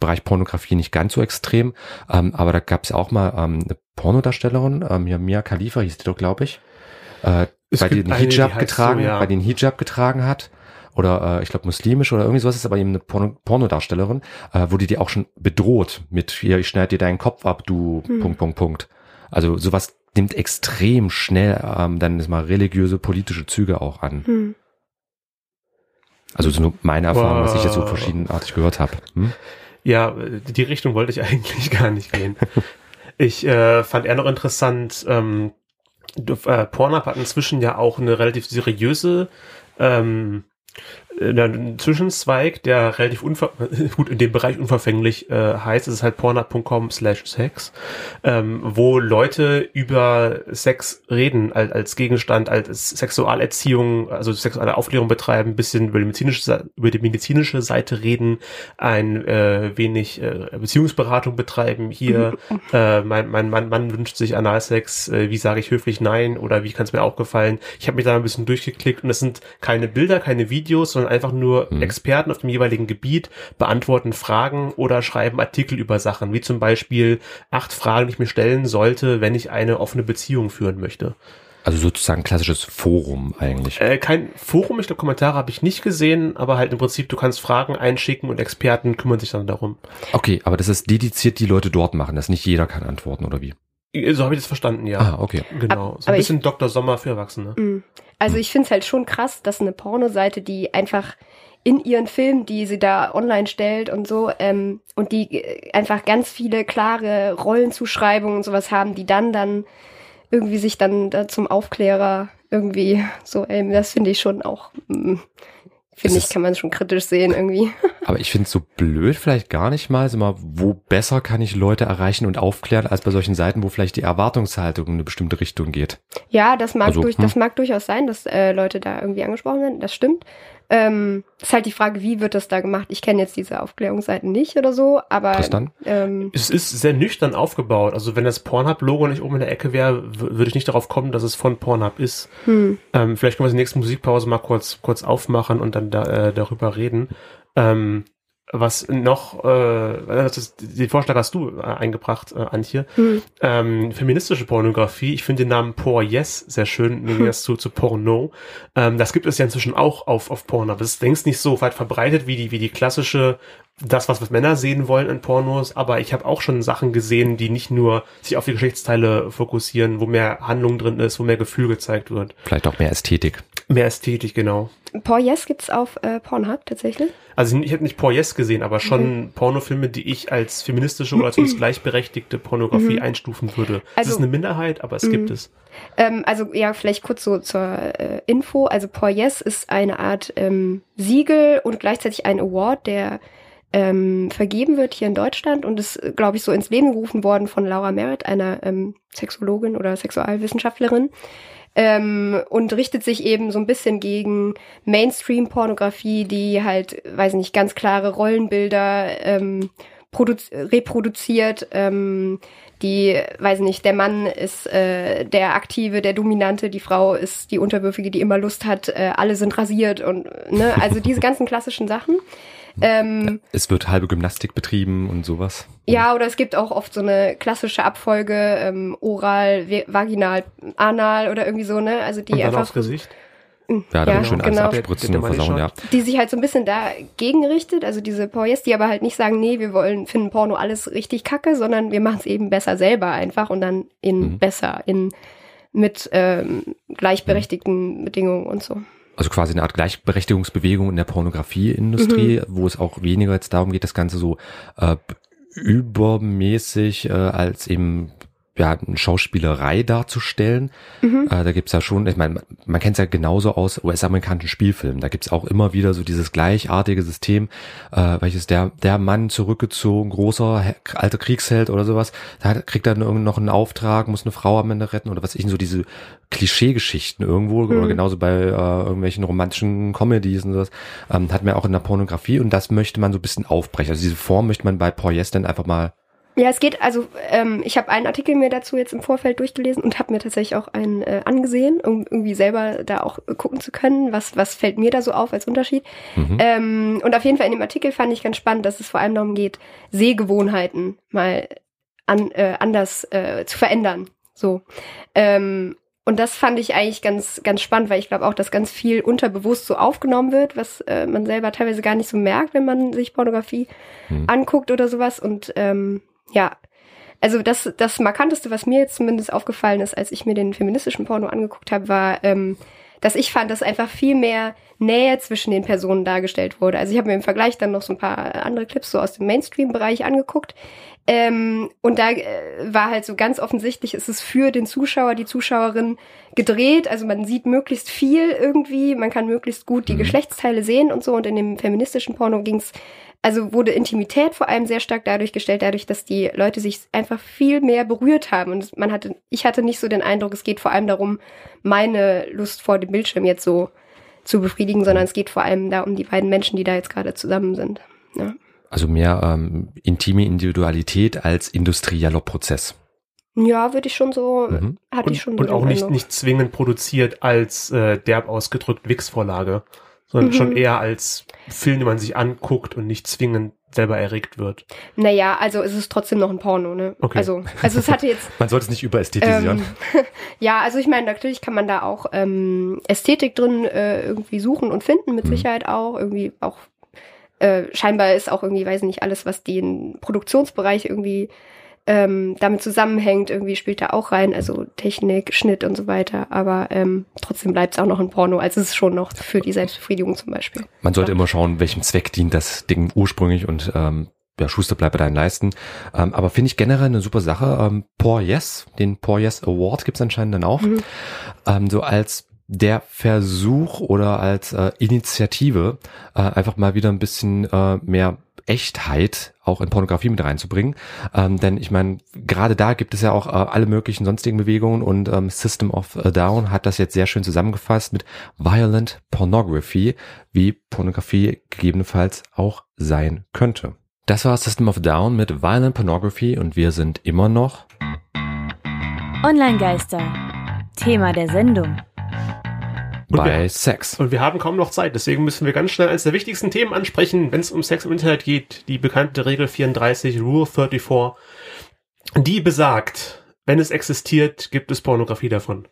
Bereich Pornografie nicht ganz so extrem, ähm, aber da gab es auch mal ähm, eine Pornodarstellerin, ähm, Mia Khalifa hieß die doch, glaube ich, äh, bei denen Hijab getragen, so, ja. bei denen Hijab getragen hat, oder äh, ich glaube muslimisch oder irgendwie sowas, ist aber eben eine Porno- Pornodarstellerin, äh, wurde die auch schon bedroht mit, hier, ich schneide dir deinen Kopf ab, du hm. Punkt, Punkt, Punkt. Also sowas nimmt extrem schnell ähm, dann ist mal religiöse, politische Züge auch an. Hm. Also so nur meine Erfahrung, wow. was ich jetzt so verschiedenartig gehört habe. Hm? Ja, die Richtung wollte ich eigentlich gar nicht gehen. Ich äh, fand eher noch interessant, ähm, Pornhub hat inzwischen ja auch eine relativ seriöse ähm, einen Zwischenzweig, der relativ unver gut in dem Bereich unverfänglich äh, heißt. Es ist halt pornhub punkt com slash sex, ähm, wo Leute über Sex reden, als, als Gegenstand, als Sexualerziehung, also sexuelle Aufklärung betreiben, ein bisschen über die medizinische, über die medizinische Seite reden, ein äh, wenig äh, Beziehungsberatung betreiben. Hier, äh, mein, mein Mann, Mann wünscht sich Analsex, äh, wie sage ich höflich nein oder wie kann es mir auch gefallen. Ich habe mich da ein bisschen durchgeklickt und es sind keine Bilder, keine Videos, sondern einfach nur hm. Experten auf dem jeweiligen Gebiet beantworten Fragen oder schreiben Artikel über Sachen, wie zum Beispiel acht Fragen, die ich mir stellen sollte, wenn ich eine offene Beziehung führen möchte. Also sozusagen klassisches Forum eigentlich. Äh, kein Forum, ich glaube Kommentare habe ich nicht gesehen, aber halt im Prinzip, du kannst Fragen einschicken und Experten kümmern sich dann darum. Okay, aber das ist dediziert, die Leute dort machen, dass nicht jeder kann antworten oder wie? So habe ich das verstanden, ja. Ah, okay. Genau, so ein aber bisschen ich, Doktor Sommer für Erwachsene. Mh. Also ich finde es halt schon krass, dass eine Pornoseite, die einfach in ihren Filmen, die sie da online stellt und so, ähm, und die einfach ganz viele klare Rollenzuschreibungen und sowas haben, die dann dann irgendwie sich dann da zum Aufklärer irgendwie so, ähm, das finde ich schon auch, finde ich, kann man schon kritisch sehen irgendwie. Aber ich finde es so blöd vielleicht gar nicht mal, so mal, wo besser kann ich Leute erreichen und aufklären, als bei solchen Seiten, wo vielleicht die Erwartungshaltung in eine bestimmte Richtung geht. Ja, das mag, also, durch, hm. das mag durchaus sein, dass äh, Leute da irgendwie angesprochen werden, das stimmt. Ähm, ist halt die Frage, wie wird das da gemacht? Ich kenne jetzt diese Aufklärungsseiten nicht oder so, aber ähm, es ist sehr nüchtern aufgebaut. Also wenn das Pornhub-Logo nicht oben in der Ecke wäre, würde ich nicht darauf kommen, dass es von Pornhub ist. Hm. Ähm, vielleicht können wir die nächste Musikpause mal kurz kurz aufmachen und dann da, äh, darüber reden. Ähm, was noch, äh, das ist, den Vorschlag hast du eingebracht, äh, Antje, hm. ähm, feministische Pornografie, ich finde den Namen Por-Yes sehr schön, hm. das zu, zu Porno, ähm, das gibt es ja inzwischen auch auf, auf Porno, aber es ist längst nicht so weit verbreitet wie die, wie die klassische, das, was, was Männer sehen wollen in Pornos, aber ich habe auch schon Sachen gesehen, die nicht nur sich auf die Geschlechtsteile fokussieren, wo mehr Handlung drin ist, wo mehr Gefühl gezeigt wird. Vielleicht auch mehr Ästhetik. Mehr Ästhetik, genau. Por-Yes gibt's auf äh, Pornhub tatsächlich? Also ich, ich habe nicht Por-Yes gesehen, aber schon mhm. Pornofilme, die ich als feministische oder als gleichberechtigte Pornografie mhm. einstufen würde. Also, es ist eine Minderheit, aber es mhm. gibt es. Ähm, also ja, vielleicht kurz so zur äh, Info. Also Por-Yes ist eine Art ähm, Siegel und gleichzeitig ein Award, der ähm, vergeben wird hier in Deutschland und ist, glaube ich, so ins Leben gerufen worden von Laura Merritt, einer ähm, Sexologin oder Sexualwissenschaftlerin. Ähm, und richtet sich eben so ein bisschen gegen Mainstream-Pornografie, die halt, weiß nicht, ganz klare Rollenbilder ähm, produ- reproduziert, ähm, die, weiß nicht, der Mann ist äh, der Aktive, der Dominante, die Frau ist die Unterwürfige, die immer Lust hat, äh, alle sind rasiert und, ne, also diese ganzen klassischen Sachen. Ähm, es wird halbe Gymnastik betrieben und sowas. Ja, oder es gibt auch oft so eine klassische Abfolge, ähm, oral, vaginal, anal oder irgendwie so, ne? Also die und dann einfach aufs Gesicht. Ja, da ja, wird schön genau. alles abspritzen der, der und versauen, ja. Die sich halt so ein bisschen dagegen richtet, also diese Por-Yes, die aber halt nicht sagen, nee, wir wollen, finden Porno alles richtig kacke, sondern wir machen es eben besser selber einfach und dann in mhm. besser, in mit ähm, gleichberechtigten mhm. Bedingungen und so. Also quasi eine Art Gleichberechtigungsbewegung in der Pornografieindustrie, mhm. wo es auch weniger jetzt darum geht, das Ganze so äh, übermäßig äh, als eben ja eine Schauspielerei darzustellen. Mhm. Äh, da gibt's ja schon, ich meine, man, man kennt's ja genauso aus U S-amerikanischen Spielfilmen. Da gibt's auch immer wieder so dieses gleichartige System, äh, welches der der Mann zurückgezogen, großer alter Kriegsheld oder sowas, da kriegt dann irgendwie noch einen Auftrag, muss eine Frau am Ende retten oder was ich, so diese Klischeegeschichten irgendwo mhm. oder genauso bei äh, irgendwelchen romantischen Comedies und sowas, ähm, hat man auch in der Pornografie und das möchte man so ein bisschen aufbrechen. Also diese Form möchte man bei Por-Yes dann einfach mal. Ja, es geht, also ähm, ich habe einen Artikel mir dazu jetzt im Vorfeld durchgelesen und habe mir tatsächlich auch einen äh, angesehen, um irgendwie selber da auch gucken zu können, was was fällt mir da so auf als Unterschied. Mhm. Ähm, und auf jeden Fall in dem Artikel fand ich ganz spannend, dass es vor allem darum geht, Sehgewohnheiten mal an, äh, anders äh, zu verändern. So. Ähm, und das fand ich eigentlich ganz ganz spannend, weil ich glaube auch, dass ganz viel unterbewusst so aufgenommen wird, was äh, man selber teilweise gar nicht so merkt, wenn man sich Pornografie mhm. anguckt oder sowas und ähm, ja, also das, das Markanteste, was mir jetzt zumindest aufgefallen ist, als ich mir den feministischen Porno angeguckt habe, war, ähm, dass ich fand, dass einfach viel mehr Nähe zwischen den Personen dargestellt wurde. Also ich habe mir im Vergleich dann noch so ein paar andere Clips so aus dem Mainstream-Bereich angeguckt. Ähm, und da äh, war halt so ganz offensichtlich, ist es für den Zuschauer, die Zuschauerin gedreht. Also man sieht möglichst viel irgendwie, man kann möglichst gut die Geschlechtsteile sehen und so. Und in dem feministischen Porno ging's, also wurde Intimität vor allem sehr stark dadurch gestellt, dadurch, dass die Leute sich einfach viel mehr berührt haben. Und man hatte, ich hatte nicht so den Eindruck, es geht vor allem darum, meine Lust vor dem Bildschirm jetzt so zu befriedigen, sondern es geht vor allem da um die beiden Menschen, die da jetzt gerade zusammen sind. Ja. Also mehr ähm, intime Individualität als industrieller Prozess. Ja, würde ich schon so, mhm. hatte und, ich schon. Und auch nicht, nicht zwingend produziert als äh, derb ausgedrückt Wix-Vorlage, sondern mhm. schon eher als Film, den man sich anguckt und nicht zwingend selber erregt wird. Naja, also es ist trotzdem noch ein Porno, ne? Okay. Also, also es hatte jetzt... Man sollte es nicht überästhetisieren. Ähm, ja, also ich meine, natürlich kann man da auch ähm, Ästhetik drin äh, irgendwie suchen und finden, mit mhm. Sicherheit auch. Irgendwie auch äh, scheinbar ist auch irgendwie, weiß nicht, alles, was den Produktionsbereich irgendwie ähm, damit zusammenhängt, irgendwie spielt da auch rein, also Technik, Schnitt und so weiter, aber ähm, trotzdem bleibt es auch noch ein Porno, also es ist schon noch für die Selbstbefriedigung zum Beispiel. Man sollte ja. immer schauen, welchem Zweck dient das Ding ursprünglich und ähm, ja, Schuster bleibt bei deinen Leisten, ähm, aber finde ich generell eine super Sache, ähm, Por-Yes, den Por-Yes Award gibt's anscheinend dann auch, mhm. ähm, so als der Versuch oder als äh, Initiative äh, einfach mal wieder ein bisschen äh, mehr Echtheit auch in Pornografie mit reinzubringen, ähm, denn ich meine, gerade da gibt es ja auch äh, alle möglichen sonstigen Bewegungen und ähm, System of a Down hat das jetzt sehr schön zusammengefasst mit Violent Pornography, wie Pornografie gegebenenfalls auch sein könnte. Das war System of a Down mit Violent Pornography und wir sind immer noch Online-Geister, Thema der Sendung. Bei und wir, Sex. Und wir haben kaum noch Zeit, deswegen müssen wir ganz schnell eines der wichtigsten Themen ansprechen, wenn es um Sex im Internet geht. Die bekannte Regel vierunddreißig, Rule vierunddreißig, die besagt, wenn es existiert, gibt es Pornografie davon.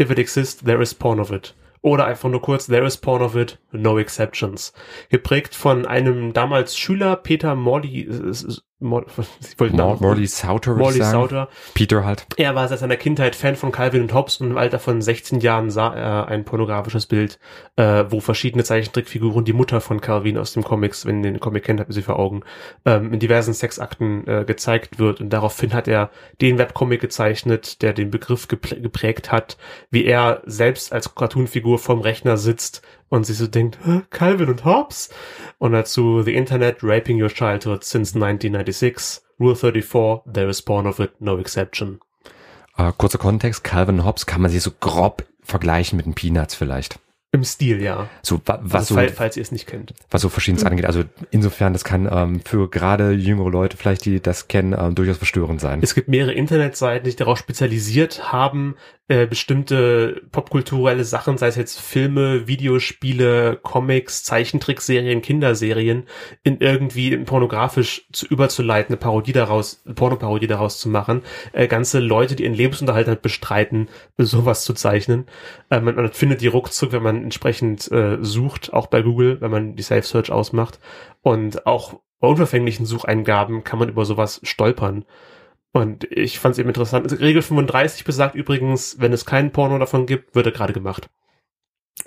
If it exists, there is porn of it. Oder einfach nur kurz, there is porn of it, no exceptions. Geprägt von einem damals Schüler, Peter Morley, äh, Mor- Mor- Morley Sauter, Morley ich sagen. Sauter. Peter halt. Er war seit seiner Kindheit Fan von Calvin und Hobbes und im Alter von sechzehn Jahren sah er ein pornografisches Bild, äh, wo verschiedene Zeichentrickfiguren, die Mutter von Calvin aus dem Comics, wenn ihr den Comic kennt, habt ihr sie vor Augen, ähm, in diversen Sexakten äh, gezeigt wird. Und daraufhin hat er den Webcomic gezeichnet, der den Begriff geprä- geprägt hat, wie er selbst als Cartoonfigur vorm Rechner sitzt und sich so denkt, Calvin und Hobbes? Und dazu The Internet Raping Your Childhood Since nineteen ninety-six, Rule vierunddreißig, There is Porn of It, No Exception. Äh, kurzer Kontext, Calvin Hobbes kann man sich so grob vergleichen mit den Peanuts vielleicht. Im Stil, ja. So, wa- was also, so falls, falls ihr es nicht kennt. Was so Verschiedenes mhm. angeht. Also insofern, das kann ähm, für gerade jüngere Leute vielleicht, die das kennen, ähm, durchaus verstörend sein. Es gibt mehrere Internetseiten, die sich darauf spezialisiert haben, äh, bestimmte popkulturelle Sachen, sei es jetzt Filme, Videospiele, Comics, Zeichentrickserien, Kinderserien, in irgendwie pornografisch zu überzuleiten, eine Parodie daraus, eine Pornoparodie daraus zu machen. Äh, ganze Leute, die ihren Lebensunterhalt halt bestreiten, sowas zu zeichnen. Äh, man, man findet die ruckzuck, wenn man entsprechend äh, sucht, auch bei Google, wenn man die Safe-Search ausmacht. Und auch bei unverfänglichen Sucheingaben kann man über sowas stolpern. Und ich fand es eben interessant. Also Regel fünfunddreißig besagt übrigens, wenn es keinen Porno davon gibt, wird er gerade gemacht.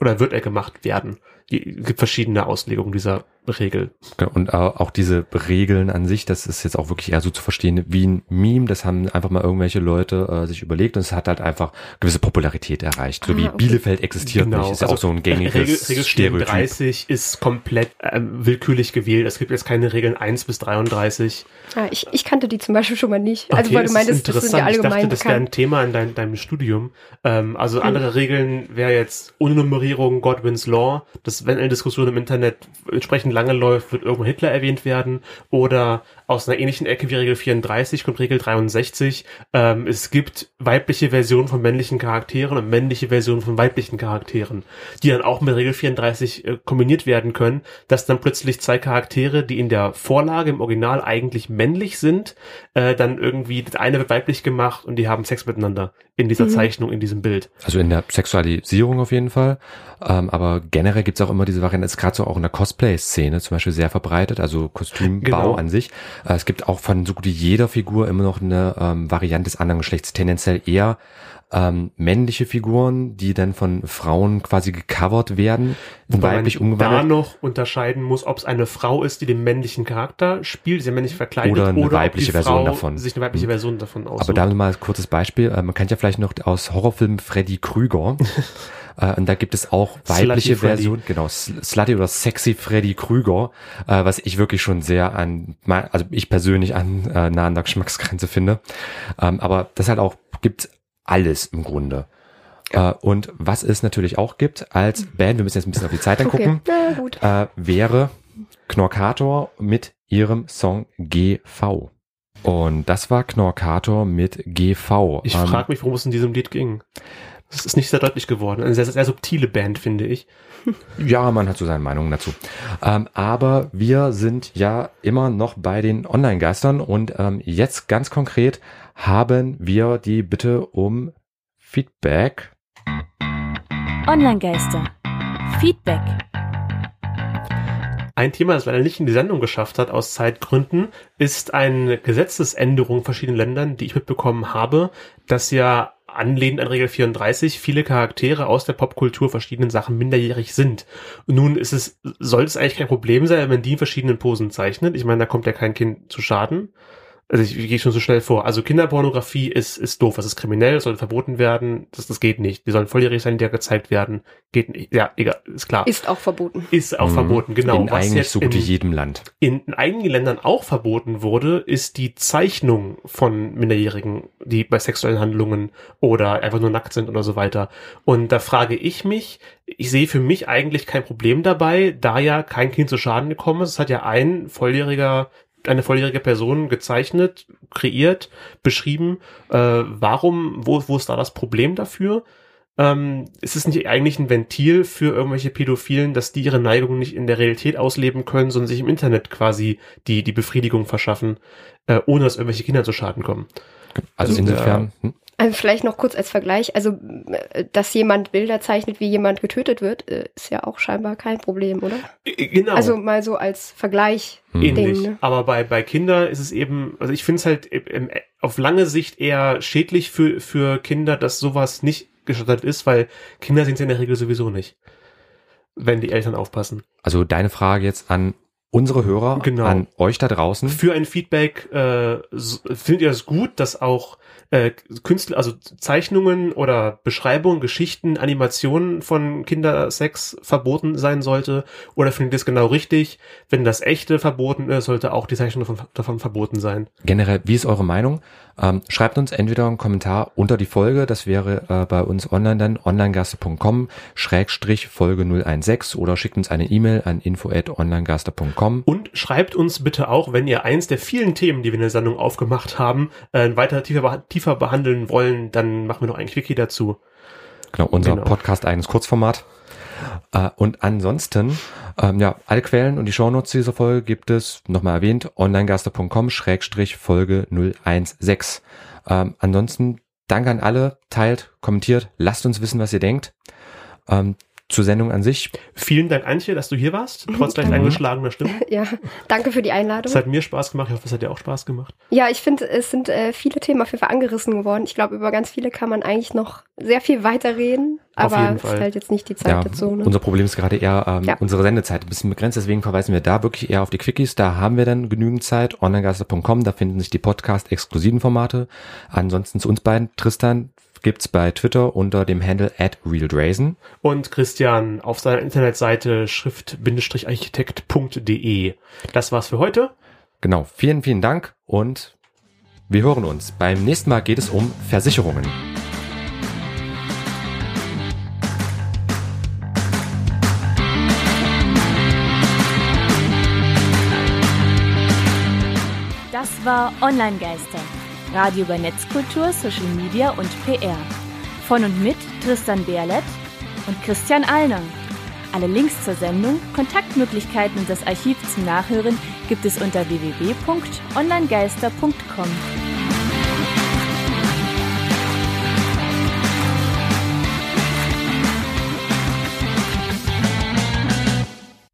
Oder wird er gemacht werden. Es gibt verschiedene Auslegungen dieser Regel. Und äh, auch diese Regeln an sich, das ist jetzt auch wirklich eher so zu verstehen wie ein Meme. Das haben einfach mal irgendwelche Leute äh, sich überlegt und es hat halt einfach gewisse Popularität erreicht. So ah, wie okay. Bielefeld existiert genau. nicht, ist also ja auch so ein gängiges Regel, Regel Stereotyp. vierunddreißig ist komplett äh, willkürlich gewählt. Es gibt jetzt keine Regeln eins bis dreiunddreißig. Ah, ich, ich kannte die zum Beispiel schon mal nicht. Okay, also weil du meinst, das sind ja allgemein bekannt. Ich dachte, das wäre ein Thema in dein, deinem Studium. Ähm, also hm. andere Regeln wäre jetzt Unnummerierung, Godwin's Law, das wenn eine Diskussion im Internet entsprechend lange läuft, wird irgendwo Hitler erwähnt werden oder aus einer ähnlichen Ecke wie Regel vierunddreißig kommt Regel dreiundsechzig. Ähm, es gibt weibliche Versionen von männlichen Charakteren und männliche Versionen von weiblichen Charakteren, die dann auch mit Regel vierunddreißig äh, kombiniert werden können, dass dann plötzlich zwei Charaktere, die in der Vorlage im Original eigentlich männlich sind, äh, dann irgendwie das eine wird weiblich gemacht und die haben Sex miteinander in dieser mhm. Zeichnung, in diesem Bild. Also in der Sexualisierung auf jeden Fall, ähm, aber generell gibt es auch immer diese Variante, ist gerade so auch in der Cosplay-Szene zum Beispiel sehr verbreitet, also Kostümbau genau. an sich. Es gibt auch von so gut wie jeder Figur immer noch eine ähm, Variante des anderen Geschlechts, tendenziell eher ähm, männliche Figuren, die dann von Frauen quasi gecovert werden, wobei weiblich umgewandelt. Da noch unterscheiden muss, ob es eine Frau ist, die den männlichen Charakter spielt, ist ja männlich verkleidet, oder eine oder weibliche ob die Version Frau davon. sich eine weibliche mhm. Version davon aussucht. Aber da mal ein kurzes Beispiel. Man kennt ja vielleicht noch aus Horrorfilmen Freddy Krüger. Äh, und da gibt es auch weibliche Versionen, genau, Slutty oder Sexy Freddy Krüger, äh, was ich wirklich schon sehr an, also ich persönlich an äh, nah an der Geschmacksgrenze finde. Ähm, aber das halt auch gibt alles im Grunde. Ja. Äh, und was es natürlich auch gibt als Band, wir müssen jetzt ein bisschen auf die Zeit angucken, okay. Na, gut. Äh, wäre Knorkator mit ihrem Song G V. Und das war Knorkator mit G V. Ich ähm, frage mich, worum es in diesem Lied ging. Das ist nicht sehr deutlich geworden. Eine sehr, sehr subtile Band, finde ich. Ja, man hat so seine Meinung dazu. Ähm, aber wir sind ja immer noch bei den Online-Geistern und ähm, jetzt ganz konkret haben wir die Bitte um Feedback. Online-Geister. Feedback. Ein Thema, das leider nicht in die Sendung geschafft hat, aus Zeitgründen, ist eine Gesetzesänderung in verschiedenen Ländern, die ich mitbekommen habe, dass ja anlehnend an Regel vierunddreißig viele Charaktere aus der Popkultur verschiedenen Sachen minderjährig sind. Nun ist es, soll es eigentlich kein Problem sein, wenn die in verschiedenen Posen zeichnet. Ich meine, da kommt ja kein Kind zu Schaden. Also ich, ich gehe schon so schnell vor. Also Kinderpornografie ist ist doof, das ist kriminell, soll verboten werden, das das geht nicht. Die sollen volljährig sein, die ja gezeigt werden, geht nicht. Ja, egal, ist klar. Ist auch verboten. Ist auch mhm. verboten, genau. In Was eigentlich so gut in, wie jedem Land. In, in einigen Ländern auch verboten wurde, ist die Zeichnung von Minderjährigen, die bei sexuellen Handlungen oder einfach nur nackt sind oder so weiter. Und da frage ich mich, ich sehe für mich eigentlich kein Problem dabei, da ja kein Kind zu Schaden gekommen ist. Es hat ja ein volljähriger eine volljährige Person gezeichnet, kreiert, beschrieben, äh, warum, wo, wo ist da das Problem dafür? Ähm, ist es nicht eigentlich ein Ventil für irgendwelche Pädophilen, dass die ihre Neigung nicht in der Realität ausleben können, sondern sich im Internet quasi die, die Befriedigung verschaffen, äh, ohne dass irgendwelche Kinder zu Schaden kommen? Also insofern... Äh, hm? Also vielleicht noch kurz als Vergleich, also dass jemand Bilder zeichnet, wie jemand getötet wird, ist ja auch scheinbar kein Problem, oder? Genau. Also mal so als Vergleich. Ähnlich, ne? Aber bei bei Kindern ist es eben, also ich finde es halt im, auf lange Sicht eher schädlich für für Kinder, dass sowas nicht gestattet ist, weil Kinder sehen es in der Regel sowieso nicht, wenn die Eltern aufpassen. Also deine Frage jetzt an unsere Hörer, genau. An euch da draußen. Für ein Feedback, äh, findet ihr es gut, dass auch äh, Künstler, also Zeichnungen oder Beschreibungen, Geschichten, Animationen von Kindersex verboten sein sollte? Oder findet ihr es genau richtig? Wenn das Echte verboten ist, sollte auch die Zeichnung davon, davon verboten sein. Generell, wie ist eure Meinung? Ähm, schreibt uns entweder einen Kommentar unter die Folge, das wäre äh, bei uns online dann, onlinegaster.com, Schrägstrich Folge null eins sechs oder schickt uns eine E-Mail an info at onlinegaster punkt com. Und schreibt uns bitte auch, wenn ihr eins der vielen Themen, die wir in der Sendung aufgemacht haben, äh, weiter tiefer, tiefer behandeln wollen, dann machen wir noch ein Quickie dazu. Genau, unser genau. Podcast-eigenes Kurzformat. Äh, und ansonsten, ähm, ja, alle Quellen und die Shownotes dieser Folge gibt es, nochmal erwähnt, onlinegaster punkt com Schrägstrich Folge null eins sechs. Ähm, ansonsten, danke an alle, teilt, kommentiert, lasst uns wissen, was ihr denkt. Ähm, Zur Sendung an sich. Vielen Dank, Antje, dass du hier warst, trotz leicht eingeschlagener Stimme. Ja, danke für die Einladung. Es hat mir Spaß gemacht, ich hoffe, es hat dir auch Spaß gemacht. Ja, ich finde, es sind äh, viele Themen auf jeden Fall angerissen geworden. Ich glaube, über ganz viele kann man eigentlich noch sehr viel weiterreden, aber es fällt jetzt nicht die Zeit ja, dazu. Ne? Unser Problem ist gerade eher ähm, ja. unsere Sendezeit ein bisschen begrenzt, deswegen verweisen wir da wirklich eher auf die Quickies. Da haben wir dann genügend Zeit. onlinegaster punkt com, da finden sich die Podcast-exklusiven Formate. Ansonsten zu uns beiden, Tristan, gibt's bei Twitter unter dem Handle at realdrazen. Und Christian auf seiner Internetseite schrift-architekt.de. Das war's für heute. Genau, vielen, vielen Dank und wir hören uns. Beim nächsten Mal geht es um Versicherungen. Das war Online-Geister. Radio über Netzkultur, Social Media und P R. Von und mit Tristan Berle und Christian Alner. Alle Links zur Sendung, Kontaktmöglichkeiten und das Archiv zum Nachhören gibt es unter w w w punkt onlinegeister punkt com.